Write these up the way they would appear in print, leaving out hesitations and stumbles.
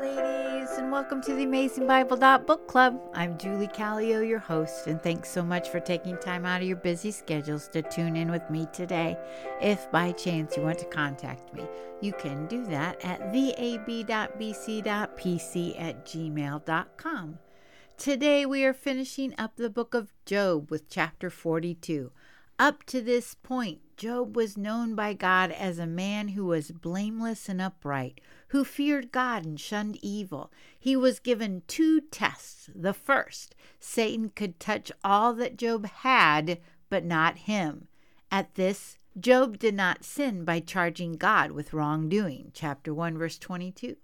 ladies, and welcome to the Amazing Bible Book Club. I'm Julie Callio, your host, and thanks so much for taking time out of your busy schedules to tune in with me today. If by chance you want to contact me, you can do that at theab.bc.pc@gmail.com. Today we are finishing up the book of Job with chapter 42. Up to this point, Job was known by God as a man who was blameless and upright, who feared God and shunned evil. He was given two tests. The first, Satan could touch all that Job had, but not him. At this, Job did not sin by charging God with wrongdoing. Chapter 1, verse 22.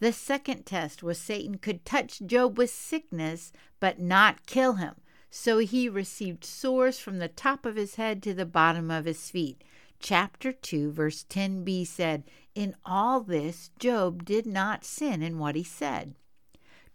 The second test was Satan could touch Job with sickness, but not kill him. So he received sores from the top of his head to the bottom of his feet. Chapter 2, verse 10b said, "In all this, Job did not sin in what he said."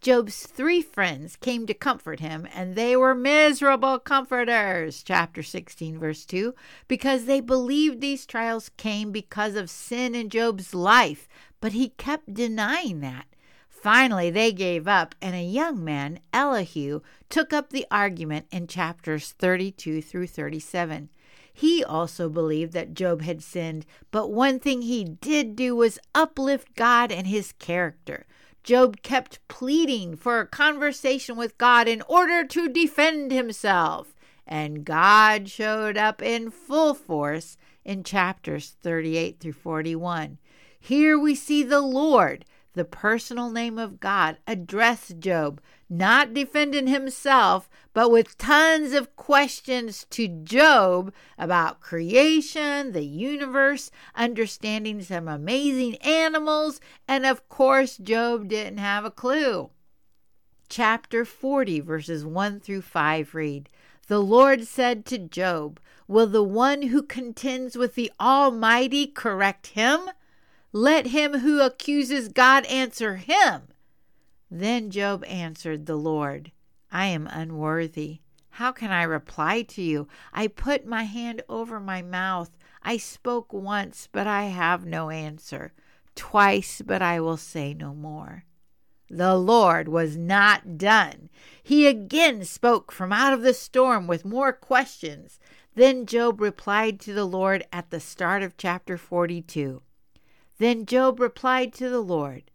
Job's three friends came to comfort him, and they were miserable comforters. Chapter 16, verse 2, because they believed these trials came because of sin in Job's life, but he kept denying that. Finally, they gave up, and a young man, Elihu, took up the argument in chapters 32 through 37. He also believed that Job had sinned, but one thing he did do was uplift God and his character. Job kept pleading for a conversation with God in order to defend himself, and God showed up in full force in chapters 38 through 41. Here we see the Lord, the personal name of God, addressed Job, not defending himself, but with tons of questions to Job about creation, the universe, understanding some amazing animals, and of course, Job didn't have a clue. Chapter 40, verses 1 through 5 read, "The Lord said to Job, 'Will the one who contends with the Almighty correct him? Let him who accuses God answer him.' Then Job answered the Lord, 'I am unworthy. How can I reply to you? I put my hand over my mouth. I spoke once, but I have no answer. Twice, but I will say no more.' The Lord was not done. He again spoke from out of the storm with more questions. Then Job replied to the Lord at the start of chapter 42. Then Job replied to the Lord,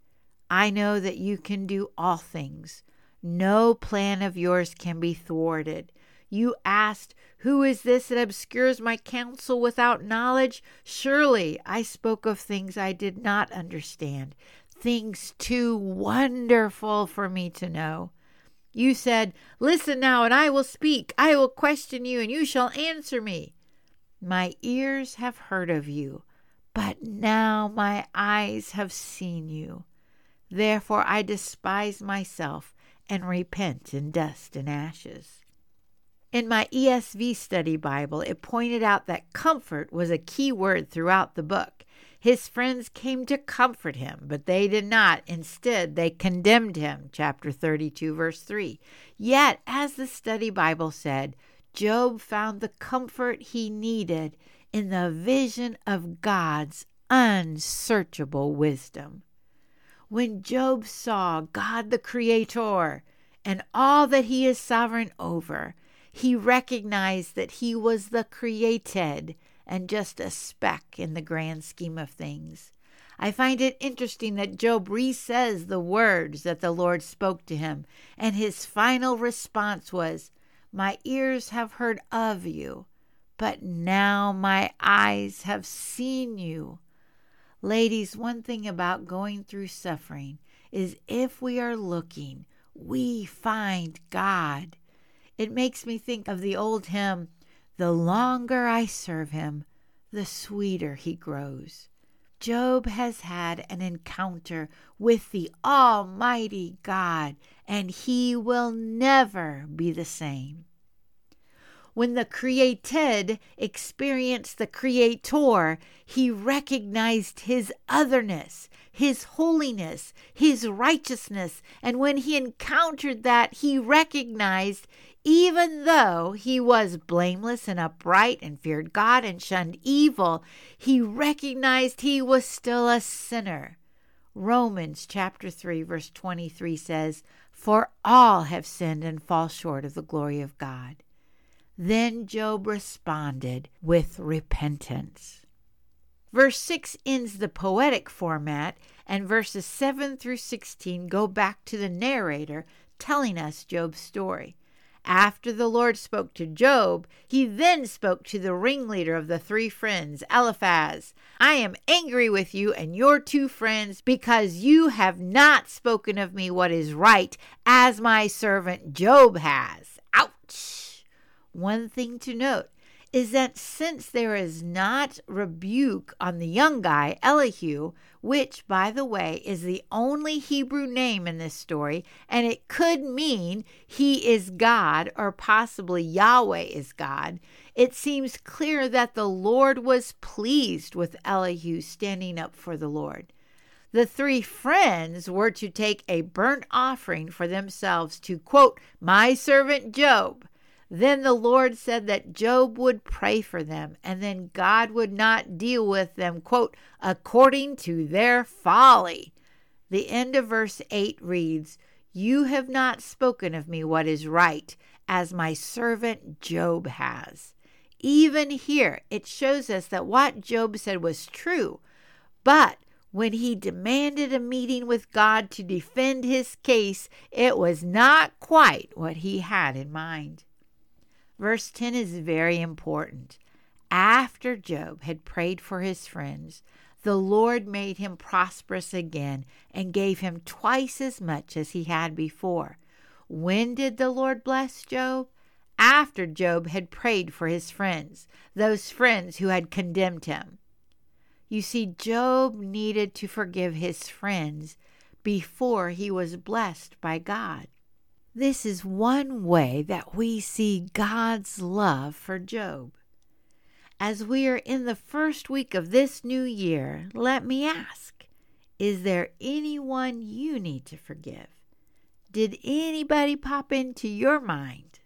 'I know that you can do all things. No plan of yours can be thwarted. You asked, "Who is this that obscures my counsel without knowledge?" Surely I spoke of things I did not understand, things too wonderful for me to know. You said, "Listen now, and I will speak. I will question you, and you shall answer me." My ears have heard of you, but now my eyes have seen you. Therefore I despise myself and repent in dust and ashes.'" In my ESV study Bible, it pointed out that comfort was a key word throughout the book. His friends came to comfort him, but they did not. Instead, they condemned him, chapter 32, verse 3. Yet, as the study Bible said, Job found the comfort he needed in the vision of God's unsearchable wisdom. When Job saw God the Creator and all that he is sovereign over, he recognized that he was the created and just a speck in the grand scheme of things. I find it interesting that Job re-says the words that the Lord spoke to him, and his final response was, "My ears have heard of you, but now my eyes have seen you." Ladies, one thing about going through suffering is if we are looking, we find God. It makes me think of the old hymn, "The longer I serve him, the sweeter he grows." Job has had an encounter with the Almighty God, and he will never be the same. When the created experienced the Creator, he recognized his otherness, his holiness, his righteousness. And when he encountered that, he recognized, even though he was blameless and upright and feared God and shunned evil, he recognized he was still a sinner. Romans chapter 3, verse 23 says, "For all have sinned and fall short of the glory of God." Then Job responded with repentance. Verse 6 ends the poetic format, and verses 7 through 16 go back to the narrator telling us Job's story. After the Lord spoke to Job, he then spoke to the ringleader of the three friends, Eliphaz. "I am angry with you and your two friends because you have not spoken of me what is right as my servant Job has." Ouch! One thing to note is that since there is not rebuke on the young guy, Elihu, which, by the way, is the only Hebrew name in this story, and it could mean he is God or possibly Yahweh is God, it seems clear that the Lord was pleased with Elihu standing up for the Lord. The three friends were to take a burnt offering for themselves to, quote, "my servant Job." Then the Lord said that Job would pray for them, and then God would not deal with them, quote, "according to their folly." The end of verse 8 reads, "You have not spoken of me what is right, as my servant Job has." Even here, it shows us that what Job said was true, but when he demanded a meeting with God to defend his case, it was not quite what he had in mind. Verse 10 is very important. After Job had prayed for his friends, the Lord made him prosperous again and gave him twice as much as he had before. When did the Lord bless Job? After Job had prayed for his friends, those friends who had condemned him. You see, Job needed to forgive his friends before he was blessed by God. This is one way that we see God's love for Job. As we are in the first week of this new year, let me ask, is there anyone you need to forgive? Did anybody pop into your mind?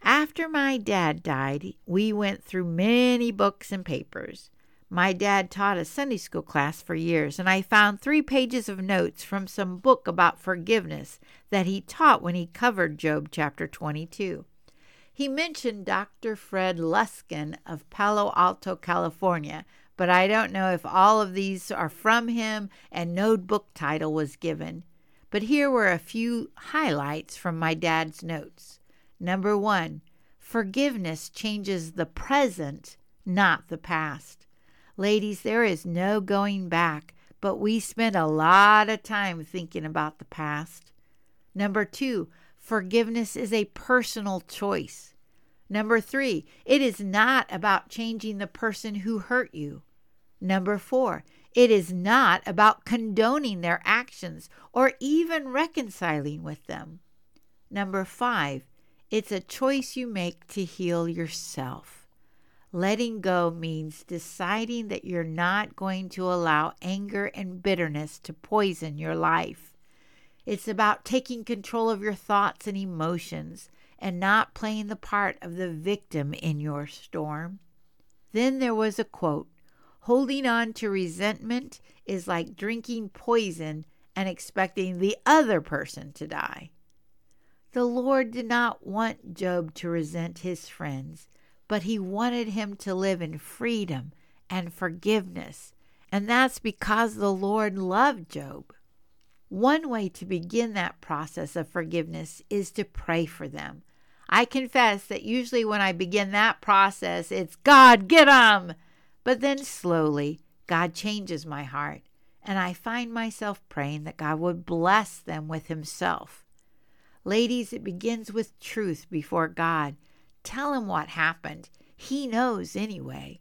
After my dad died, we went through many books and papers. My dad taught a Sunday school class for years, and I found 3 pages of notes from some book about forgiveness that he taught when he covered Job chapter 22. He mentioned Dr. Fred Luskin of Palo Alto, California, but I don't know if all of these are from him and no book title was given. But here were a few highlights from my dad's notes. Number 1, forgiveness changes the present, not the past. Ladies, there is no going back, but we spend a lot of time thinking about the past. Number 2, forgiveness is a personal choice. Number 3, it is not about changing the person who hurt you. Number 4, it is not about condoning their actions or even reconciling with them. Number 5, it's a choice you make to heal yourself. Letting go means deciding that you're not going to allow anger and bitterness to poison your life. It's about taking control of your thoughts and emotions and not playing the part of the victim in your storm. Then there was a quote, "Holding on to resentment is like drinking poison and expecting the other person to die." The Lord did not want Job to resent his friends, but he wanted him to live in freedom and forgiveness. And that's because the Lord loved Job. One way to begin that process of forgiveness is to pray for them. I confess that usually when I begin that process, it's, "God, get 'em!" But then slowly, God changes my heart, and I find myself praying that God would bless them with himself. Ladies, it begins with truth before God. Tell him what happened. He knows anyway.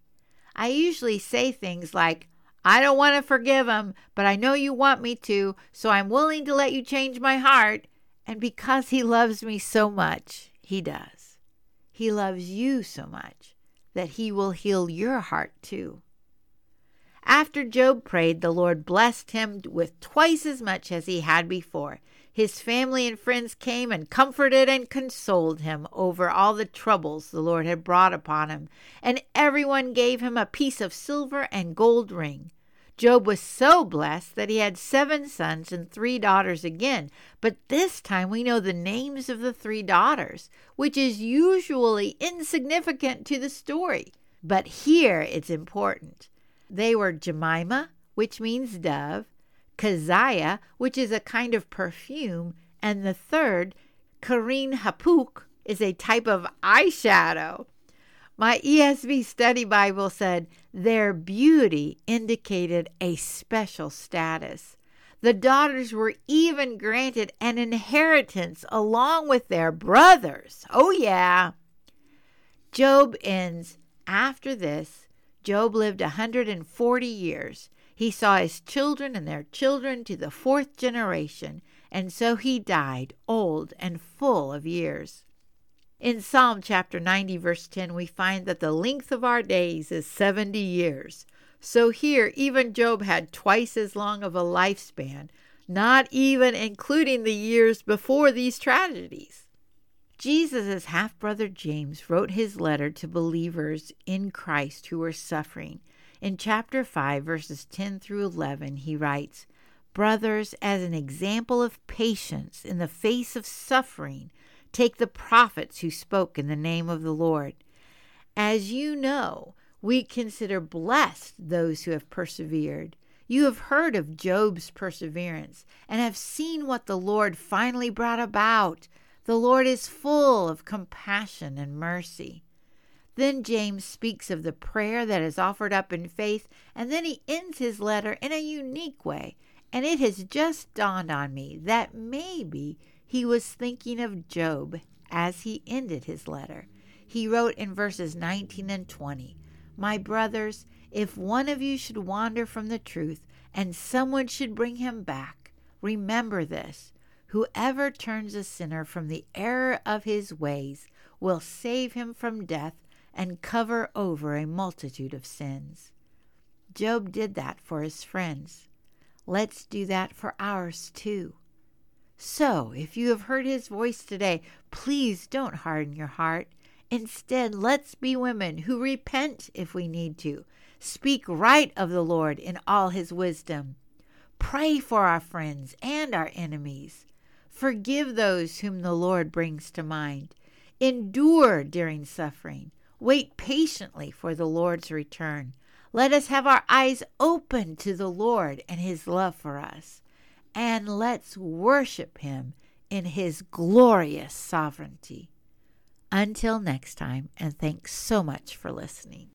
I usually say things like, "I don't want to forgive him, but I know you want me to, so I'm willing to let you change my heart." And because he loves me so much, he does. He loves you so much that he will heal your heart too. After Job prayed, the Lord blessed him with twice as much as he had before. His family and friends came and comforted and consoled him over all the troubles the Lord had brought upon him, and everyone gave him a piece of silver and gold ring. Job was so blessed that he had 7 sons and 3 daughters again, but this time we know the names of the 3 daughters, which is usually insignificant to the story. But here it's important. They were Jemima, which means dove, Kaziah, which is a kind of perfume, and the third, Kareen Hapuk, is a type of eyeshadow. My ESV study Bible said, their beauty indicated a special status. The daughters were even granted an inheritance along with their brothers. Oh yeah. Job ends. After this, Job lived 140 years. He saw his children and their children to the 4th generation, and so he died old and full of years. In Psalm chapter 90, verse 10, we find that the length of our days is 70 years. So here, even Job had twice as long of a lifespan, not even including the years before these tragedies. Jesus' half-brother James wrote his letter to believers in Christ who were suffering. In chapter 5, verses 10 through 11, he writes, "Brothers, as an example of patience in the face of suffering, take the prophets who spoke in the name of the Lord. As you know, we consider blessed those who have persevered. You have heard of Job's perseverance and have seen what the Lord finally brought about. The Lord is full of compassion and mercy." Then James speaks of the prayer that is offered up in faith, and then he ends his letter in a unique way. And it has just dawned on me that maybe he was thinking of Job as he ended his letter. He wrote in verses 19 and 20, "My brothers, if one of you should wander from the truth and someone should bring him back, remember this. Whoever turns a sinner from the error of his ways will save him from death and cover over a multitude of sins." Job did that for his friends. Let's do that for ours too. So, if you have heard his voice today, please don't harden your heart. Instead, let's be women who repent if we need to, speak right of the Lord in all his wisdom, pray for our friends and our enemies, forgive those whom the Lord brings to mind, endure during suffering, wait patiently for the Lord's return. Let us have our eyes open to the Lord and his love for us, and let's worship him in his glorious sovereignty. Until next time, and thanks so much for listening.